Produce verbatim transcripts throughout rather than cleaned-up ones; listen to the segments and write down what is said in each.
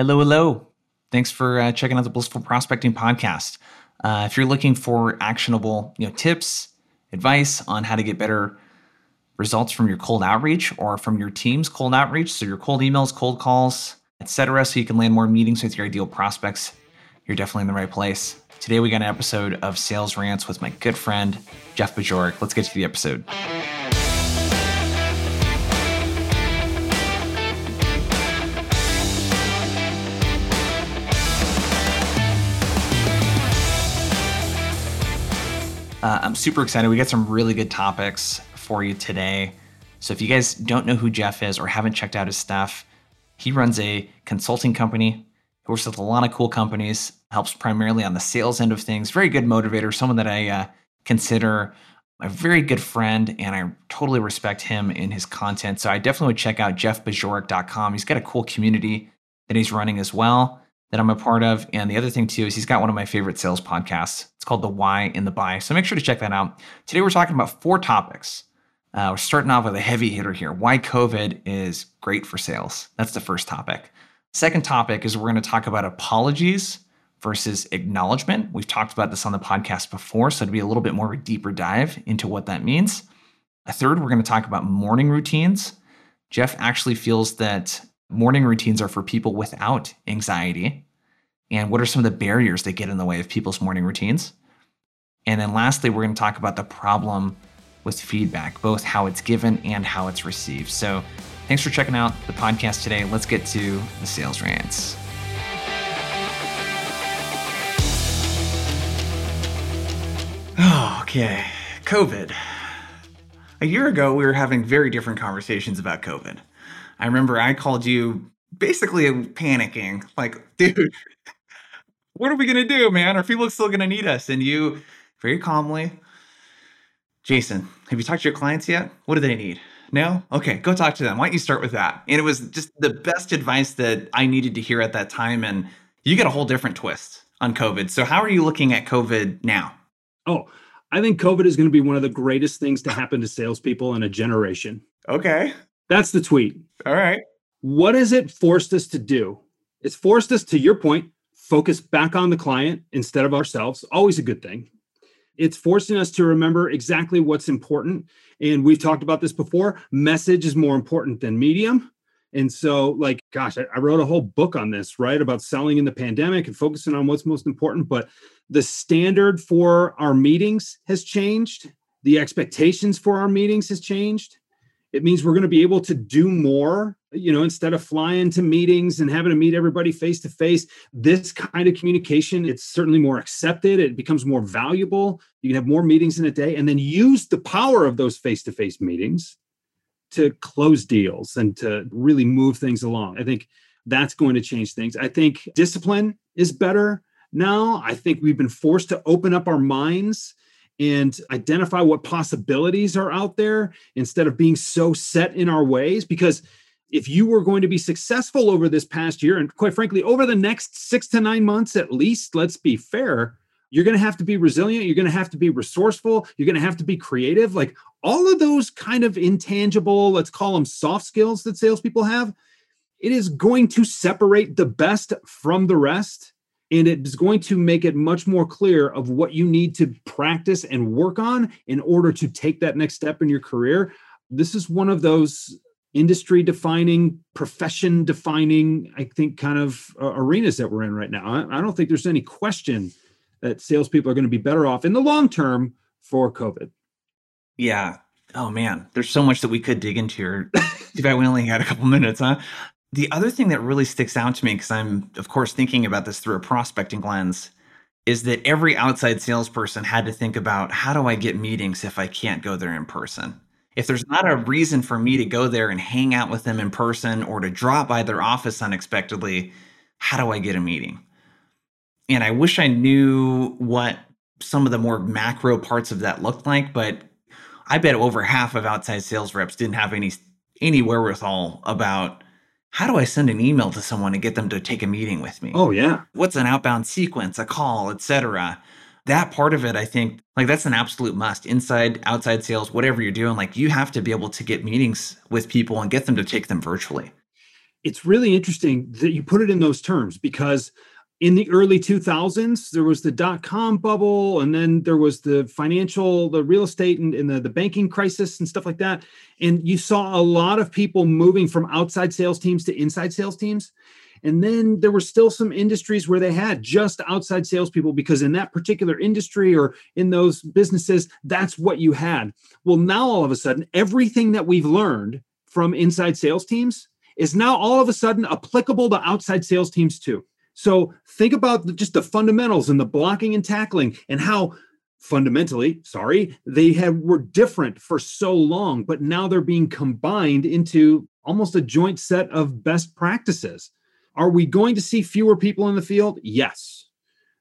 Hello, hello. Thanks for uh, checking out the Blissful Prospecting Podcast. Uh, if you're looking for actionable you know, tips, advice on how to get better results from your cold outreach or from your team's cold outreach, so your cold emails, cold calls, et cetera, so you can land more meetings with your ideal prospects, you're definitely in the right place. Today, we got an episode of Sales Rants with my good friend, Jeff Bajorek. Let's get to the episode. Uh, I'm super excited. We got some really good topics for you today. So if you guys don't know who Jeff is or haven't checked out his stuff, he runs a consulting company. He works with a lot of cool companies, helps primarily on the sales end of things. Very good motivator, someone that I uh, consider a very good friend, and I totally respect him and his content. So I definitely would check out Jeff Bajorek dot com. He's got a cool community that he's running as well, that I'm a part of. And the other thing too is he's got one of my favorite sales podcasts. It's called The Why in the Buy. So make sure to check that out. Today we're talking about four topics. Uh, we're starting off with a heavy hitter here. Why COVID is great for sales. That's the first topic. Second topic is we're going to talk about apologies versus acknowledgement. We've talked about this on the podcast before, so it'll be a little bit more of a deeper dive into what that means. A third, we're going to talk about morning routines. Jeff actually feels that morning routines are for people without anxiety. And what are some of the barriers that get in the way of people's morning routines? And then lastly, we're going to talk about the problem with feedback, both how it's given and how it's received. So thanks for checking out the podcast today. Let's get to the sales rants. Okay, COVID. A year ago, we were having very different conversations about COVID. I remember I called you basically panicking, like, dude, what are we going to do, man? Are people still going to need us? And you very calmly, Jason, have you talked to your clients yet? What do they need? No? Okay, go talk to them. Why don't you start with that? And it was just the best advice that I needed to hear at that time. And you got a whole different twist on COVID. So how are you looking at COVID now? Oh, I think COVID is going to be one of the greatest things to happen to salespeople in a generation. Okay. That's the tweet. All right. What has it forced us to do? It's forced us, to your point, focus back on the client instead of ourselves. Always a good thing. It's forcing us to remember exactly what's important. And we've talked about this before. Message is more important than medium. And so, like, gosh, I, I wrote a whole book on this, right? About selling in the pandemic and focusing on what's most important. But the standard for our meetings has changed. The expectations for our meetings has changed. It means we're going to be able to do more, you know, instead of flying to meetings and having to meet everybody face to face. This kind of communication, it's certainly more accepted. It becomes more valuable. You can have more meetings in a day and then use the power of those face to face meetings to close deals and to really move things along. I think that's going to change things. I think discipline is better now. I think we've been forced to open up our minds and identify what possibilities are out there instead of being so set in our ways. Because if you were going to be successful over this past year, and quite frankly, over the next six to nine months at least, let's be fair, you're going to have to be resilient. You're going to have to be resourceful. You're going to have to be creative. Like all of those kind of intangible, let's call them soft skills that salespeople have, it is going to separate the best from the rest. And it's going to make it much more clear of what you need to practice and work on in order to take that next step in your career. This is one of those industry-defining, profession-defining, I think, kind of uh, arenas that we're in right now. I, I don't think there's any question that salespeople are going to be better off in the long term for COVID. Yeah. Oh, man. There's so much that we could dig into here. Too bad we only had a couple minutes, huh? The other thing that really sticks out to me, because I'm, of course, thinking about this through a prospecting lens, is that every outside salesperson had to think about, how do I get meetings if I can't go there in person? If there's not a reason for me to go there and hang out with them in person or to drop by their office unexpectedly, how do I get a meeting? And I wish I knew what some of the more macro parts of that looked like, but I bet over half of outside sales reps didn't have any, any wherewithal about, how do I send an email to someone and get them to take a meeting with me? Oh, yeah. What's an outbound sequence, a call, et cetera? That part of it, I think, like that's an absolute must. Inside, outside sales, whatever you're doing, like you have to be able to get meetings with people and get them to take them virtually. it's really interesting that you put it in those terms, because in the early two thousands, there was the dot-com bubble, and then there was the financial, the real estate, and, and the, the banking crisis and stuff like that. And you saw a lot of people moving from outside sales teams to inside sales teams. And then there were still some industries where they had just outside salespeople, because in that particular industry or in those businesses, that's what you had. Well, now all of a sudden, everything that we've learned from inside sales teams is now all of a sudden applicable to outside sales teams too. So think about just the fundamentals and the blocking and tackling, and how fundamentally, sorry, they have were different for so long, but now they're being combined into almost a joint set of best practices. Are we going to see fewer people in the field? Yes,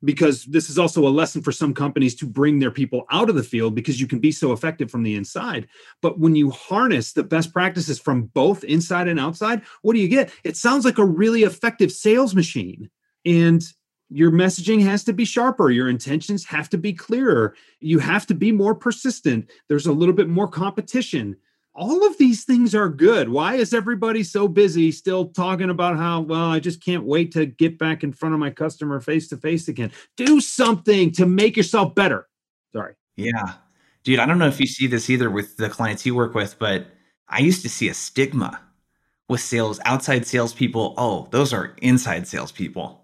because this is also a lesson for some companies to bring their people out of the field, because you can be so effective from the inside. But when you harness the best practices from both inside and outside, what do you get? It sounds like a really effective sales machine. And your messaging has to be sharper. Your intentions have to be clearer. You have to be more persistent. There's a little bit more competition. All of these things are good. Why is everybody so busy still talking about how, well, I just can't wait to get back in front of my customer face-to-face again? Do something to make yourself better. Sorry. Yeah. Dude, I don't know if you see this either with the clients you work with, but I used to see a stigma with sales, outside salespeople. Oh, those are inside salespeople.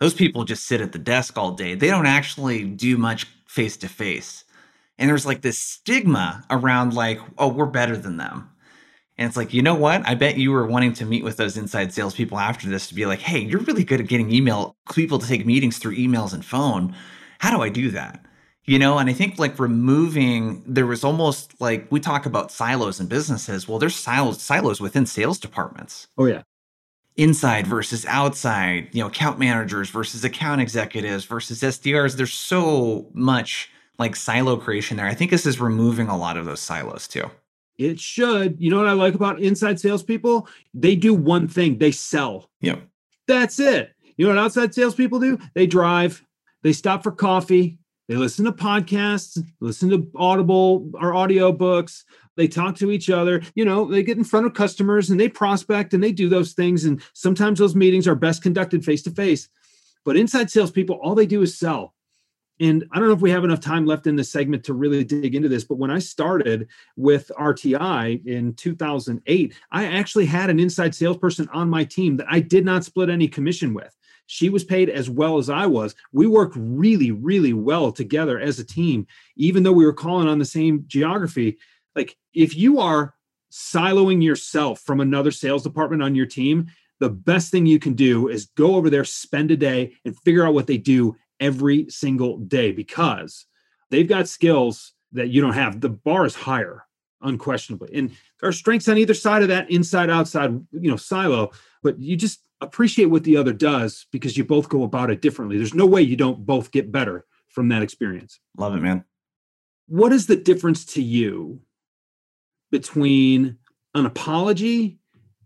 Those people just sit at the desk all day. They don't actually do much face-to-face. And there's like this stigma around like, oh, we're better than them. And it's like, you know what? I bet you were wanting to meet with those inside salespeople after this to be like, hey, you're really good at getting email people to take meetings through emails and phone. How do I do that? You know, and I think like removing, there was almost like, we talk about silos in businesses. Well, there's silos, silos within sales departments. Oh, yeah. Inside versus outside, you know, account managers versus account executives versus S D Rs. There's so much like silo creation there. I think this is removing a lot of those silos too. It should. You know what I like about inside salespeople? They do one thing. They sell. Yeah. That's it. You know what outside salespeople do? They drive. They stop for coffee. They listen to podcasts, listen to Audible or audio books. They talk to each other. You know, they get in front of customers and they prospect and they do those things. And sometimes those meetings are best conducted face-to-face. But inside salespeople, all they do is sell. And I don't know if we have enough time left in this segment to really dig into this, but when I started with R T I in two thousand eight, I actually had an inside salesperson on my team that I did not split any commission with. She was paid as well as I was. We worked really, really well together as a team, even though we were calling on the same geography. Like, if you are siloing yourself from another sales department on your team, the best thing you can do is go over there, spend a day, and figure out what they do every single day, because they've got skills that you don't have. The bar is higher, unquestionably. And there are strengths on either side of that inside, outside, you know, silo, but you just appreciate what the other does because you both go about it differently. There's no way you don't both get better from that experience. Love it, man. What is the difference to you between an apology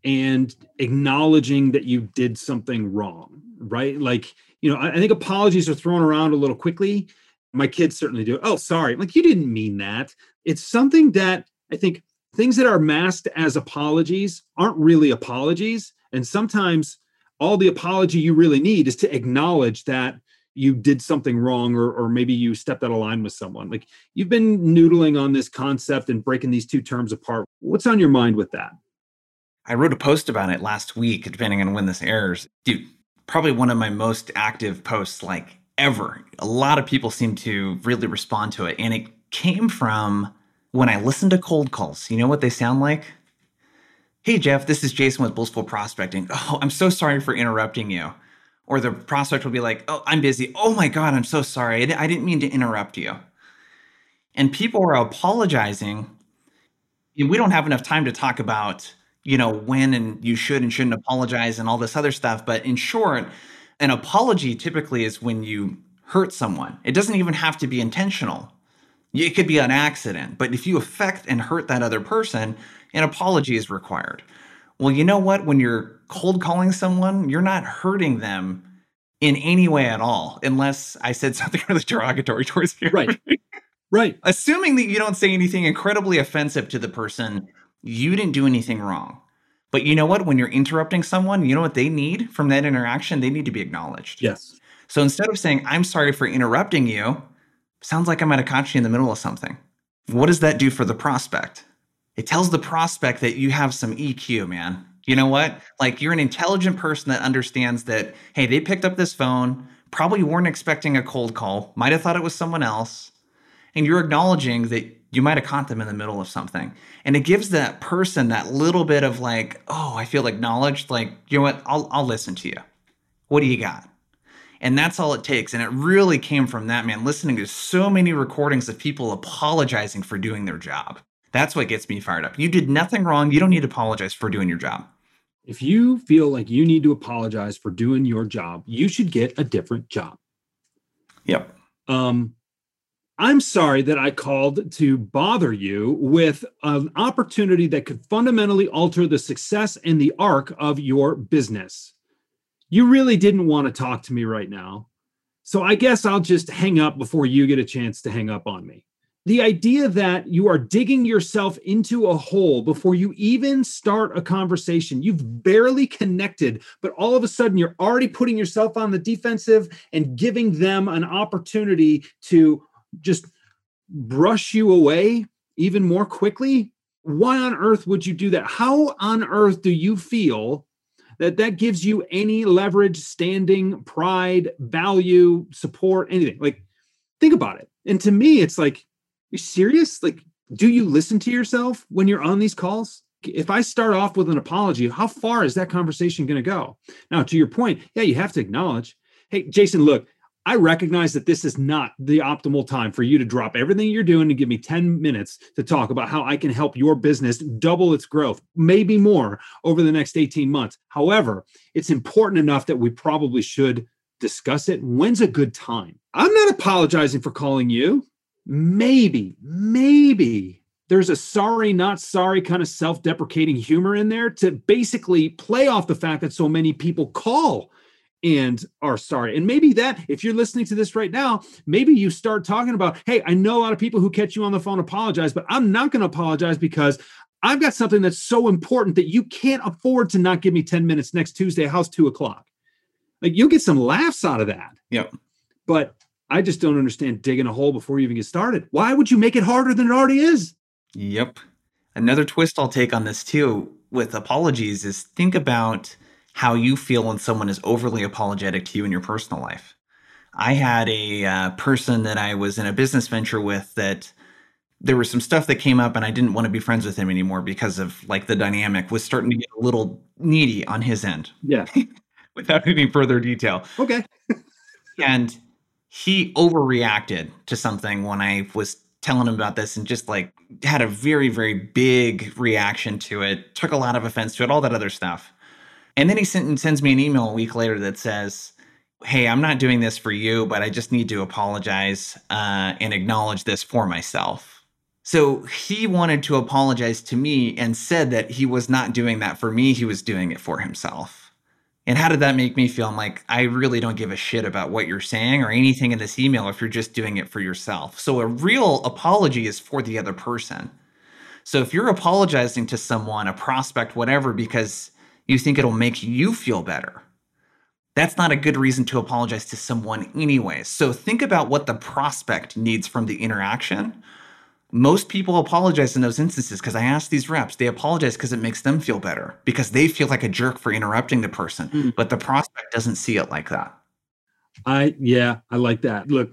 and acknowledging that you did something wrong, right? Like, you know, I think apologies are thrown around a little quickly. My kids certainly do. Oh, sorry. Like, you didn't mean that. It's something that I think things that are masked as apologies aren't really apologies. And sometimes all the apology you really need is to acknowledge that you did something wrong, or, or maybe you stepped out of line with someone. Like, you've been noodling on this concept and breaking these two terms apart. What's on your mind with that? I wrote a post about it last week, depending on when this airs. Dude, probably one of my most active posts like ever. A lot of people seem to really respond to it. And it came from when I listened to cold calls. You know what they sound like? Hey, Jeff, this is Jason with Blissful Prospecting. Oh, I'm so sorry for interrupting you. Or the prospect will be like, oh, I'm busy. Oh my God, I'm so sorry. I didn't mean to interrupt you. And people are apologizing. We don't have enough time to talk about, you know, when and you should and shouldn't apologize and all this other stuff. But in short, an apology typically is when you hurt someone. It doesn't even have to be intentional. It could be an accident. But if you affect and hurt that other person, an apology is required. Well, you know what? When you're cold calling someone, you're not hurting them in any way at all, unless I said something really derogatory towards you. Right. Right. Assuming that you don't say anything incredibly offensive to the person, you didn't do anything wrong. But you know what? When you're interrupting someone, you know what they need from that interaction? They need to be acknowledged. Yes. So instead of saying, I'm sorry for interrupting you, sounds like I'm at a kachi in the middle of something. What does that do for the prospect? It tells the prospect that you have some E Q, man. You know what? Like, you're an intelligent person that understands that, hey, they picked up this phone, probably weren't expecting a cold call, might have thought it was someone else. And you're acknowledging that you might have caught them in the middle of something. And it gives that person that little bit of like, oh, I feel acknowledged. Like, you know what? I'll I'll listen to you. What do you got? And that's all it takes. And it really came from that, man, listening to so many recordings of people apologizing for doing their job. That's what gets me fired up. You did nothing wrong. You don't need to apologize for doing your job. If you feel like you need to apologize for doing your job, you should get a different job. Yep. Um, I'm sorry that I called to bother you with an opportunity that could fundamentally alter the success and the arc of your business. You really didn't want to talk to me right now, so I guess I'll just hang up before you get a chance to hang up on me. The idea that you are digging yourself into a hole before you even start a conversation, you've barely connected, but all of a sudden you're already putting yourself on the defensive and giving them an opportunity to just brush you away even more quickly? Why on earth would you do that? How on earth do you feel that that gives you any leverage, standing, pride, value, support, anything? Like, think about it. And to me, it's like, you're serious? Like, do you listen to yourself when you're on these calls? If I start off with an apology, how far is that conversation going to go? Now, to your point, yeah, you have to acknowledge, hey, Jason, look, I recognize that this is not the optimal time for you to drop everything you're doing and give me ten minutes to talk about how I can help your business double its growth, maybe more, over the next eighteen months. However, it's important enough that we probably should discuss it. When's a good time? I'm not apologizing for calling you. Maybe, maybe there's a sorry, not sorry kind of self-deprecating humor in there to basically play off the fact that so many people call and are sorry. And maybe that, if you're listening to this right now, maybe you start talking about, hey, I know a lot of people who catch you on the phone apologize, but I'm not going to apologize because I've got something that's so important that you can't afford to not give me ten minutes next Tuesday. How's two o'clock? Like, you'll get some laughs out of that. Yep. But I just don't understand digging a hole before you even get started. Why would you make it harder than it already is? Yep. Another twist I'll take on this too with apologies is think about how you feel when someone is overly apologetic to you in your personal life. I had a uh, person that I was in a business venture with that there was some stuff that came up and I didn't want to be friends with him anymore because of like the dynamic was starting to get a little needy on his end. Yeah. Without any further detail. Okay. And he overreacted to something when I was telling him about this and just like had a very, very big reaction to it, took a lot of offense to it, all that other stuff. And then he sent and sends me an email a week later that says, hey, I'm not doing this for you, but I just need to apologize uh, and acknowledge this for myself. So he wanted to apologize to me and said that he was not doing that for me. He was doing it for himself. And how did that make me feel? I'm like, I really don't give a shit about what you're saying or anything in this email if you're just doing it for yourself. So a real apology is for the other person. So if you're apologizing to someone, a prospect, whatever, because you think it'll make you feel better, that's not a good reason to apologize to someone anyway. So think about what the prospect needs from the interaction. Most people apologize in those instances because I ask these reps, they apologize because it makes them feel better because they feel like a jerk for interrupting the person, mm. but the prospect doesn't see it like that. I, yeah, I like that. Look,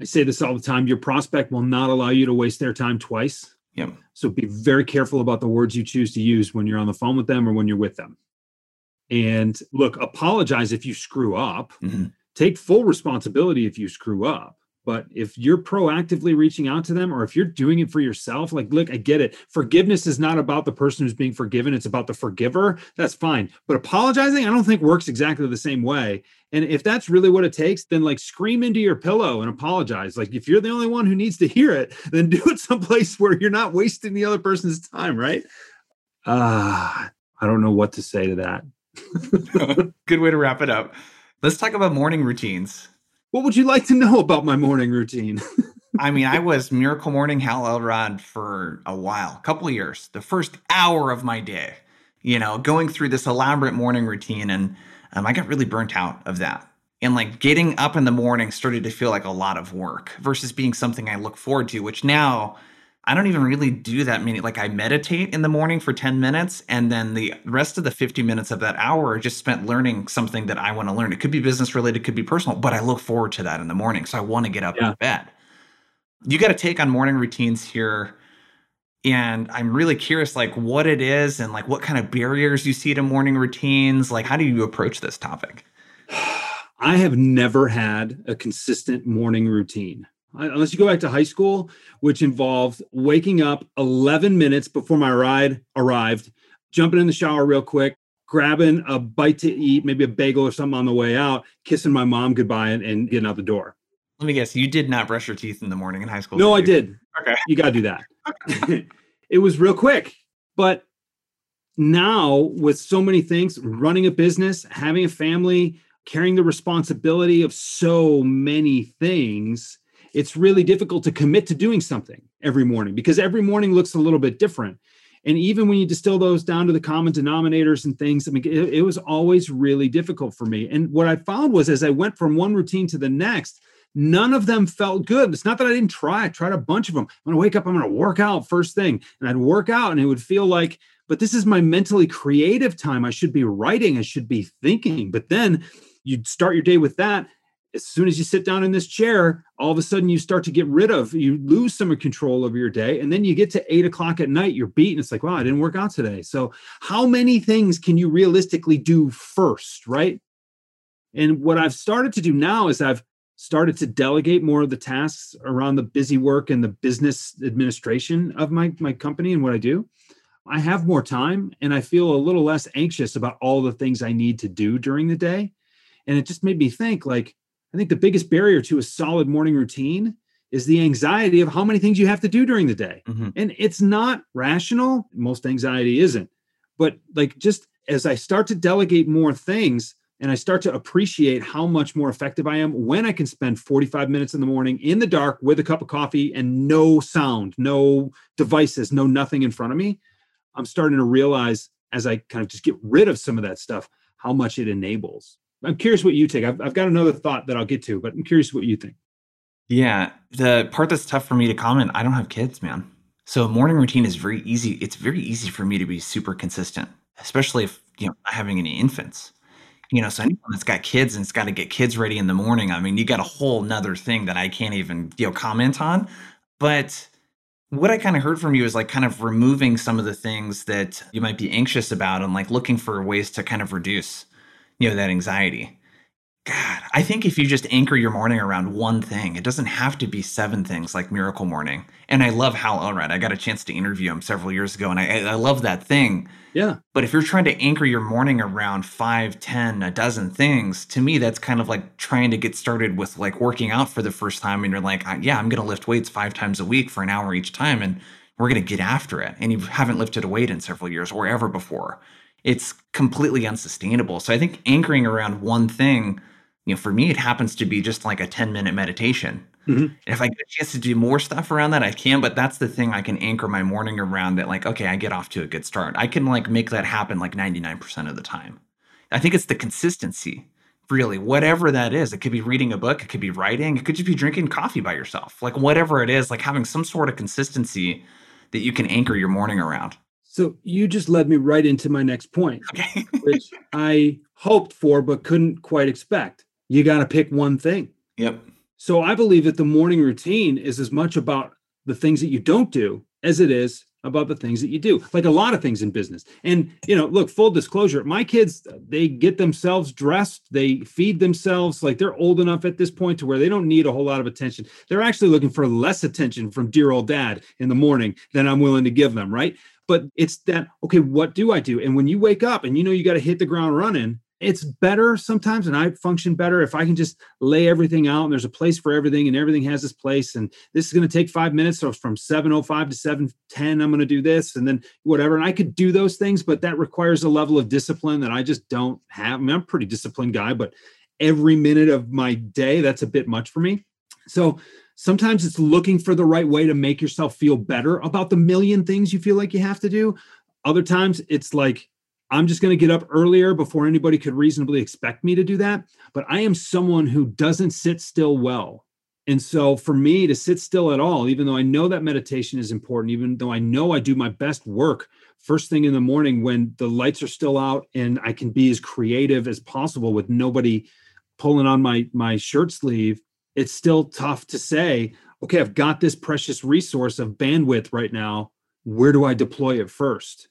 I say this all the time. Your prospect will not allow you to waste their time twice. Yep. So be very careful about the words you choose to use when you're on the phone with them or when you're with them. And look, apologize if you screw up. Mm-hmm. Take full responsibility if you screw up. But if you're proactively reaching out to them or if you're doing it for yourself, like, look, I get it. Forgiveness is not about the person who's being forgiven. It's about the forgiver. That's fine. But apologizing, I don't think works exactly the same way. And if that's really what it takes, then like scream into your pillow and apologize. Like if you're the only one who needs to hear it, then do it someplace where you're not wasting the other person's time, right? Uh, I don't know what to say to that. Good way to wrap it up. Let's talk about morning routines. What would you like to know about my morning routine? I mean, I was Miracle Morning Hal Elrod for a while, a couple of years, the first hour of my day. you know, going through this elaborate morning routine. And um, I got really burnt out of that. And like getting up in the morning started to feel like a lot of work versus being something I look forward to, which now I don't even really do that many. Like I meditate in the morning for ten minutes, and then the rest of the fifty minutes of that hour are just spent learning something that I want to learn. It could be business related, could be personal, but I look forward to that in the morning. So I want to get up yeah. in bed. You got to take on morning routines here. And I'm really curious, like what it is and like what kind of barriers you see to morning routines. Like, how do you approach this topic? I have never had a consistent morning routine. Unless you go back to high school, which involved waking up eleven minutes before my ride arrived, jumping in the shower real quick, grabbing a bite to eat, maybe a bagel or something on the way out, kissing my mom goodbye and, and getting out the door. Let me guess, you did not brush your teeth in the morning in high school? No, did I did. Okay. You got to do that. Okay. It was real quick. But now with so many things, running a business, having a family, carrying the responsibility of so many things, it's really difficult to commit to doing something every morning because every morning looks a little bit different. And even when you distill those down to the common denominators and things, I mean, it, it was always really difficult for me. And what I found was as I went from one routine to the next, none of them felt good. It's not that I didn't try. I tried a bunch of them. I'm going to wake up, I'm going to work out first thing. And I'd work out and it would feel like, but this is my mentally creative time. I should be writing. I should be thinking. But then you'd start your day with that. As soon as you sit down in this chair, all of a sudden you start to get rid of, you lose some control over your day. And then you get to eight o'clock at night, you're beat. And it's like, wow, I didn't work out today. So how many things can you realistically do first, right? And what I've started to do now is I've started to delegate more of the tasks around the busy work and the business administration of my, my company and what I do. I have more time and I feel a little less anxious about all the things I need to do during the day. And it just made me think, like, I think the biggest barrier to a solid morning routine is the anxiety of how many things you have to do during the day. Mm-hmm. And it's not rational. Most anxiety isn't. But like, just as I start to delegate more things and I start to appreciate how much more effective I am when I can spend forty-five minutes in the morning in the dark with a cup of coffee and no sound, no devices, no nothing in front of me, I'm starting to realize as I kind of just get rid of some of that stuff, how much it enables. I'm curious what you think. I've, I've got another thought that I'll get to, but I'm curious what you think. Yeah. The part that's tough for me to comment, I don't have kids, man. So morning routine is very easy. It's very easy for me to be super consistent, especially if, you know, not having any infants, you know, so anyone that's got kids and it's got to get kids ready in the morning. I mean, you got a whole nother thing that I can't even, you know, comment on. But what I kind of heard from you is like kind of removing some of the things that you might be anxious about and like looking for ways to kind of reduce, you know, that anxiety. God, I think if you just anchor your morning around one thing, it doesn't have to be seven things like Miracle Morning. And I love Hal Elrod. I got a chance to interview him several years ago, and I, I love that thing. Yeah. But if you're trying to anchor your morning around five, ten, a dozen things, to me, that's kind of like trying to get started with like working out for the first time. And you're like, yeah, I'm going to lift weights five times a week for an hour each time, and we're going to get after it. And you haven't lifted a weight in several years or ever before. It's completely unsustainable. So I think anchoring around one thing, you know, for me, it happens to be just like a ten minute meditation. Mm-hmm. If I get a chance to do more stuff around that, I can, but that's the thing I can anchor my morning around that, like, okay, I get off to a good start. I can like make that happen like ninety-nine percent of the time. I think it's the consistency, really, whatever that is. It could be reading a book. It could be writing. It could just be drinking coffee by yourself. Like whatever it is, like having some sort of consistency that you can anchor your morning around. So you just led me right into my next point, okay. Which I hoped for, but couldn't quite expect. You got to pick one thing. Yep. So I believe that the morning routine is as much about the things that you don't do as it is about the things that you do, like a lot of things in business. And, you know, look, full disclosure, my kids, they get themselves dressed. They feed themselves. Like they're old enough at this point to where they don't need a whole lot of attention. They're actually looking for less attention from dear old dad in the morning than I'm willing to give them, right? But it's that, okay, what do I do? And when you wake up and you know you got to hit the ground running, it's better sometimes. And I function better if I can just lay everything out and there's a place for everything and everything has its place. And this is going to take five minutes. So from seven oh five to seven ten, I'm going to do this and then whatever. And I could do those things, but that requires a level of discipline that I just don't have. I mean, I'm a pretty disciplined guy, but every minute of my day, that's a bit much for me. So sometimes it's looking for the right way to make yourself feel better about the million things you feel like you have to do. Other times it's like, I'm just going to get up earlier before anybody could reasonably expect me to do that. But I am someone who doesn't sit still well. And so for me to sit still at all, even though I know that meditation is important, even though I know I do my best work first thing in the morning when the lights are still out and I can be as creative as possible with nobody pulling on my, my shirt sleeve, it's still tough to say, okay, I've got this precious resource of bandwidth right now. Where do I deploy it first?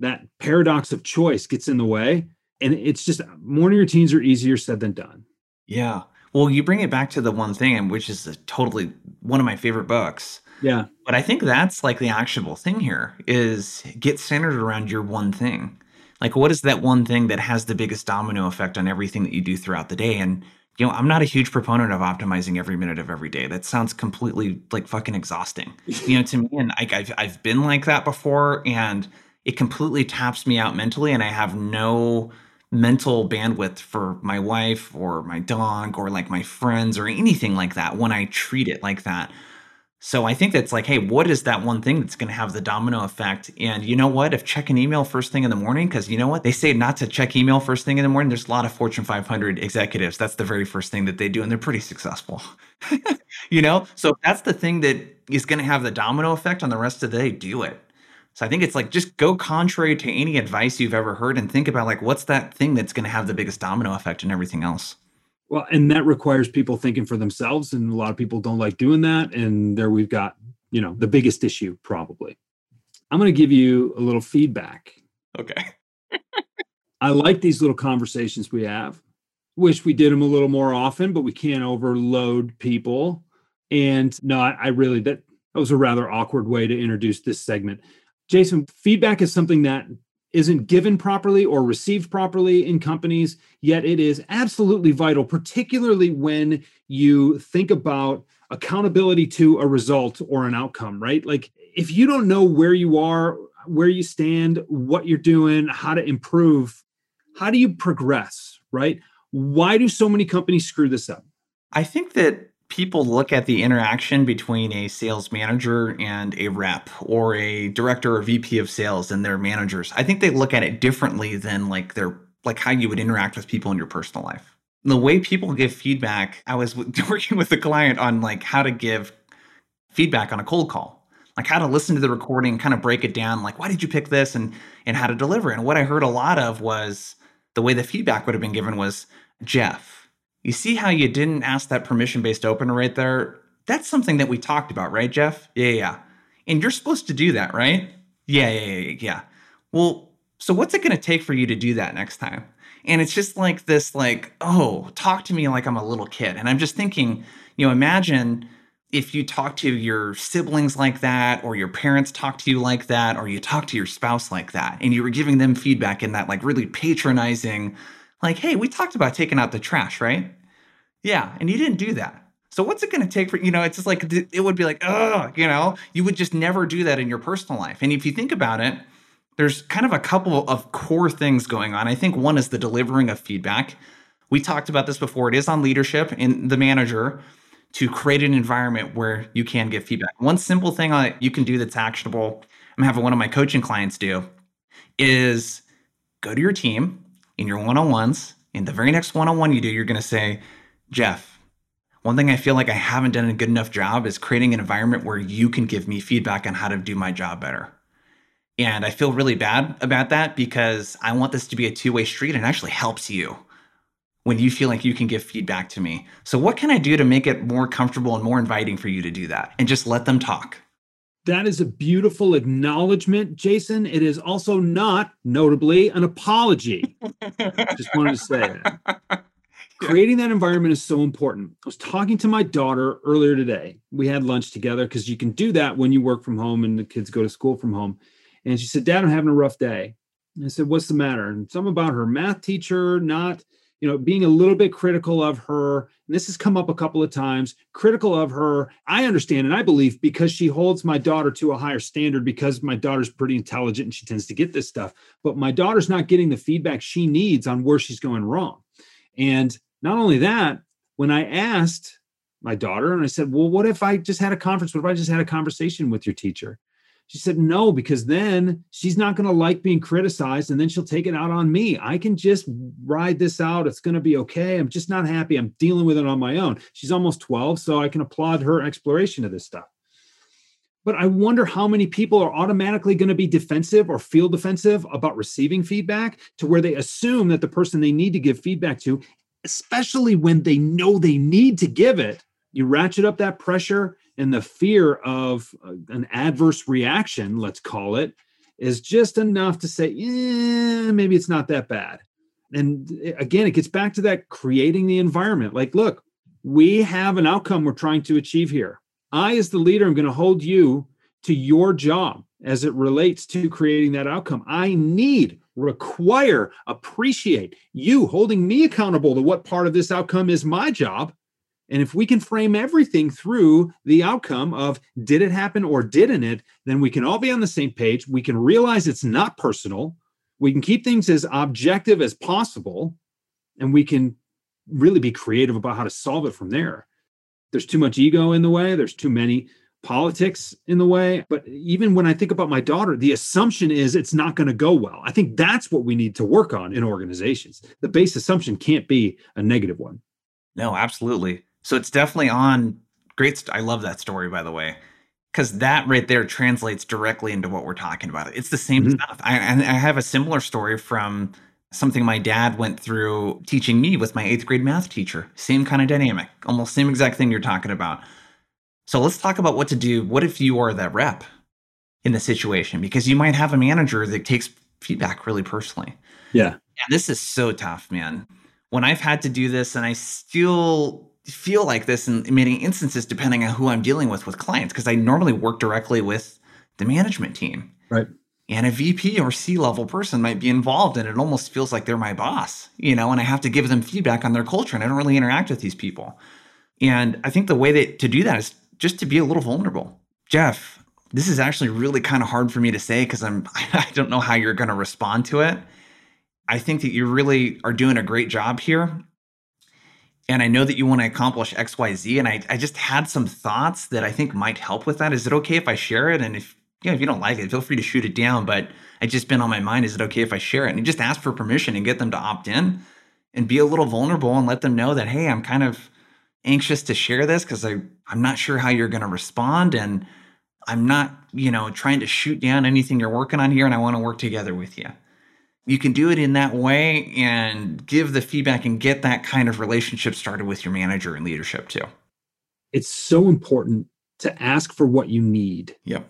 That paradox of choice gets in the way. And it's just morning routines are easier said than done. Yeah. Well, you bring it back to the one thing, which is a totally one of my favorite books. Yeah. But I think that's like the actionable thing here is get centered around your one thing. Like, what is that one thing that has the biggest domino effect on everything that you do throughout the day? And, you know, I'm not a huge proponent of optimizing every minute of every day. That sounds completely like fucking exhausting, you know, to me. And I, I've, I've been like that before, and it completely taps me out mentally, and I have no mental bandwidth for my wife or my dog or like my friends or anything like that when I treat it like that. So I think that's like, hey, what is that one thing that's going to have the domino effect? And you know what? If check an email first thing in the morning, because you know what? They say not to check email first thing in the morning. There's a lot of Fortune five hundred executives. That's the very first thing that they do, and they're pretty successful, you know? So if that's the thing that is going to have the domino effect on the rest of the day, do it. So I think it's like, just go contrary to any advice you've ever heard and think about like, what's that thing that's going to have the biggest domino effect and everything else? Well, and that requires people thinking for themselves. And a lot of people don't like doing that. And there we've got, you know, the biggest issue probably. I'm going to give you a little feedback. Okay. I like these little conversations we have. Wish we did them a little more often, but we can't overload people. And no, I, I really, that, that was a rather awkward way to introduce this segment. Jason, feedback is something that isn't given properly or received properly in companies, yet it is absolutely vital, particularly when you think about accountability to a result or an outcome, right? Like if you don't know where you are, where you stand, what you're doing, how to improve, how do you progress, right? Why do so many companies screw this up? I think that people look at the interaction between a sales manager and a rep or a director or V P of sales and their managers. I think they look at it differently than like their like how you would interact with people in your personal life. The way people give feedback, I was working with a client on like how to give feedback on a cold call, like how to listen to the recording, kind of break it down, like why did you pick this and and how to deliver. And what I heard a lot of was the way the feedback would have been given was, Jeff, you see how you didn't ask that permission-based opener right there? That's something that we talked about, right, Jeff? Yeah, yeah. And you're supposed to do that, right? Yeah, yeah, yeah, yeah. Well, so what's it going to take for you to do that next time? And it's just like this, like, oh, talk to me like I'm a little kid. And I'm just thinking, you know, imagine if you talk to your siblings like that, or your parents talk to you like that, or you talk to your spouse like that, and you were giving them feedback in that like really patronizing, like, hey, we talked about taking out the trash, right? Yeah, and you didn't do that. So what's it going to take for, you know, it's just like, it would be like, oh, you know, you would just never do that in your personal life. And if you think about it, there's kind of a couple of core things going on. I think one is the delivering of feedback. We talked about this before. It is on leadership and the manager to create an environment where you can get feedback. One simple thing that you can do that's actionable, I'm having one of my coaching clients do, is go to your team. In your one-on-ones, in the very next one-on-one you do, you're going to say, Jeff, one thing I feel like I haven't done a good enough job is creating an environment where you can give me feedback on how to do my job better. And I feel really bad about that because I want this to be a two-way street and actually helps you when you feel like you can give feedback to me. So what can I do to make it more comfortable and more inviting for you to do that? And just let them talk. That is a beautiful acknowledgement, Jason. It is also not, notably, an apology. Just wanted to say that. Yeah. Creating that environment is so important. I was talking to my daughter earlier today. We had lunch together because you can do that when you work from home and the kids go to school from home. And she said, Dad, I'm having a rough day. And I said, what's the matter? And something about her math teacher not, you know, being a little bit critical of her. And this has come up a couple of times, critical of her. I understand. And I believe because she holds my daughter to a higher standard because my daughter's pretty intelligent and she tends to get this stuff, but my daughter's not getting the feedback she needs on where she's going wrong. And not only that, when I asked my daughter and I said, well, what if I just had a conference? What if I just had a conversation with your teacher? She said, no, because then she's not going to like being criticized and then she'll take it out on me. I can just ride this out. It's going to be okay. I'm just not happy. I'm dealing with it on my own. She's almost twelve, so I can applaud her exploration of this stuff. But I wonder how many people are automatically going to be defensive or feel defensive about receiving feedback to where they assume that the person they need to give feedback to, especially when they know they need to give it, you ratchet up that pressure. And the fear of an adverse reaction, let's call it, is just enough to say, yeah, maybe it's not that bad. And again, it gets back to that creating the environment. Like, look, we have an outcome we're trying to achieve here. I, as the leader, am going to hold you to your job as it relates to creating that outcome. I need, require, appreciate you holding me accountable to what part of this outcome is my job. And if we can frame everything through the outcome of did it happen or didn't it, then we can all be on the same page. We can realize it's not personal. We can keep things as objective as possible. And we can really be creative about how to solve it from there. There's too much ego in the way. There's too many politics in the way. But even when I think about my daughter, the assumption is it's not going to go well. I think that's what we need to work on in organizations. The base assumption can't be a negative one. No, absolutely. So it's definitely on great. St- I love that story, by the way, because that right there translates directly into what we're talking about. It's the same mm-hmm. stuff. I, I have a similar story from something my dad went through teaching me with my eighth grade math teacher. Same kind of dynamic, almost same exact thing you're talking about. So let's talk about what to do. What if you are that rep in the situation? Because you might have a manager that takes feedback really personally. Yeah. And this is so tough, man. When I've had to do this, and I still feel like this in many instances, depending on who I'm dealing with with clients, because I normally work directly with the management team. Right. And a V P or C-level person might be involved, and it almost feels like they're my boss, you know, and I have to give them feedback on their culture, and I don't really interact with these people. And I think the way that to do that is just to be a little vulnerable. Jeff, this is actually really kind of hard for me to say because I'm I don't know how you're going to respond to it. I think that you really are doing a great job here. And I know that you want to accomplish X, Y, Z. And I, I just had some thoughts that I think might help with that. Is it okay if I share it? And if, you know, if you don't like it, feel free to shoot it down. But it's just been on my mind. Is it okay if I share it? And you just ask for permission and get them to opt in and be a little vulnerable and let them know that, hey, I'm kind of anxious to share this because I, I'm not sure how you're going to respond. And I'm not, you know, trying to shoot down anything you're working on here. And I want to work together with you. You can do it in that way and give the feedback and get that kind of relationship started with your manager and leadership too. It's so important to ask for what you need. Yep.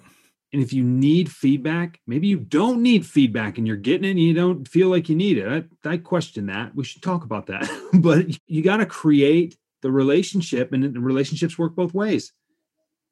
And if you need feedback, maybe you don't need feedback and you're getting it and you don't feel like you need it. I, I question that. We should talk about that. But you got to create the relationship, and the relationships work both ways.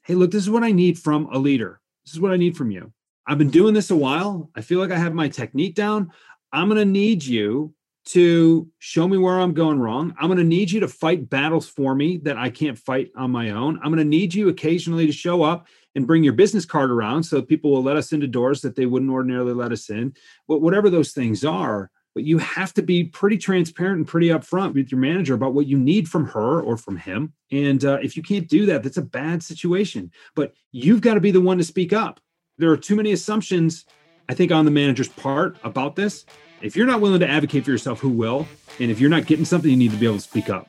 Hey, look, this is what I need from a leader. This is what I need from you. I've been doing this a while. I feel like I have my technique down. I'm going to need you to show me where I'm going wrong. I'm going to need you to fight battles for me that I can't fight on my own. I'm going to need you occasionally to show up and bring your business card around so people will let us into doors that they wouldn't ordinarily let us in. But whatever those things are, but you have to be pretty transparent and pretty upfront with your manager about what you need from her or from him. And uh, if you can't do that, that's a bad situation. But you've got to be the one to speak up. There are too many assumptions, I think, on the manager's part about this. If you're not willing to advocate for yourself, who will? And if you're not getting something, you need to be able to speak up.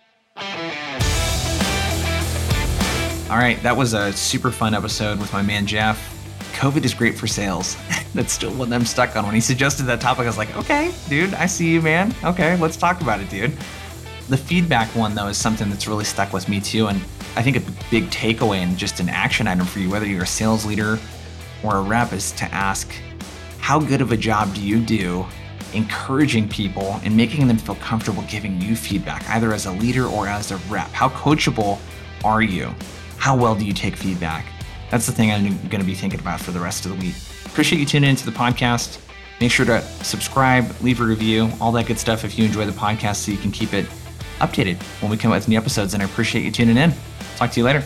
All right. That was a super fun episode with my man, Jeff. COVID is great for sales. That's still what I'm stuck on. When he suggested that topic, I was like, okay, dude, I see you, man. Okay, let's talk about it, dude. The feedback one, though, is something that's really stuck with me, too. And I think a big takeaway and just an action item for you, whether you're a sales leader or a rep, is to ask, how good of a job do you do encouraging people and making them feel comfortable giving you feedback, either as a leader or as a rep? How coachable are you? How well do you take feedback? That's the thing I'm going to be thinking about for the rest of the week. Appreciate you tuning into the podcast. Make sure to subscribe, leave a review, all that good stuff if you enjoy the podcast so you can keep it updated when we come out with new episodes. And I appreciate you tuning in. Talk to you later.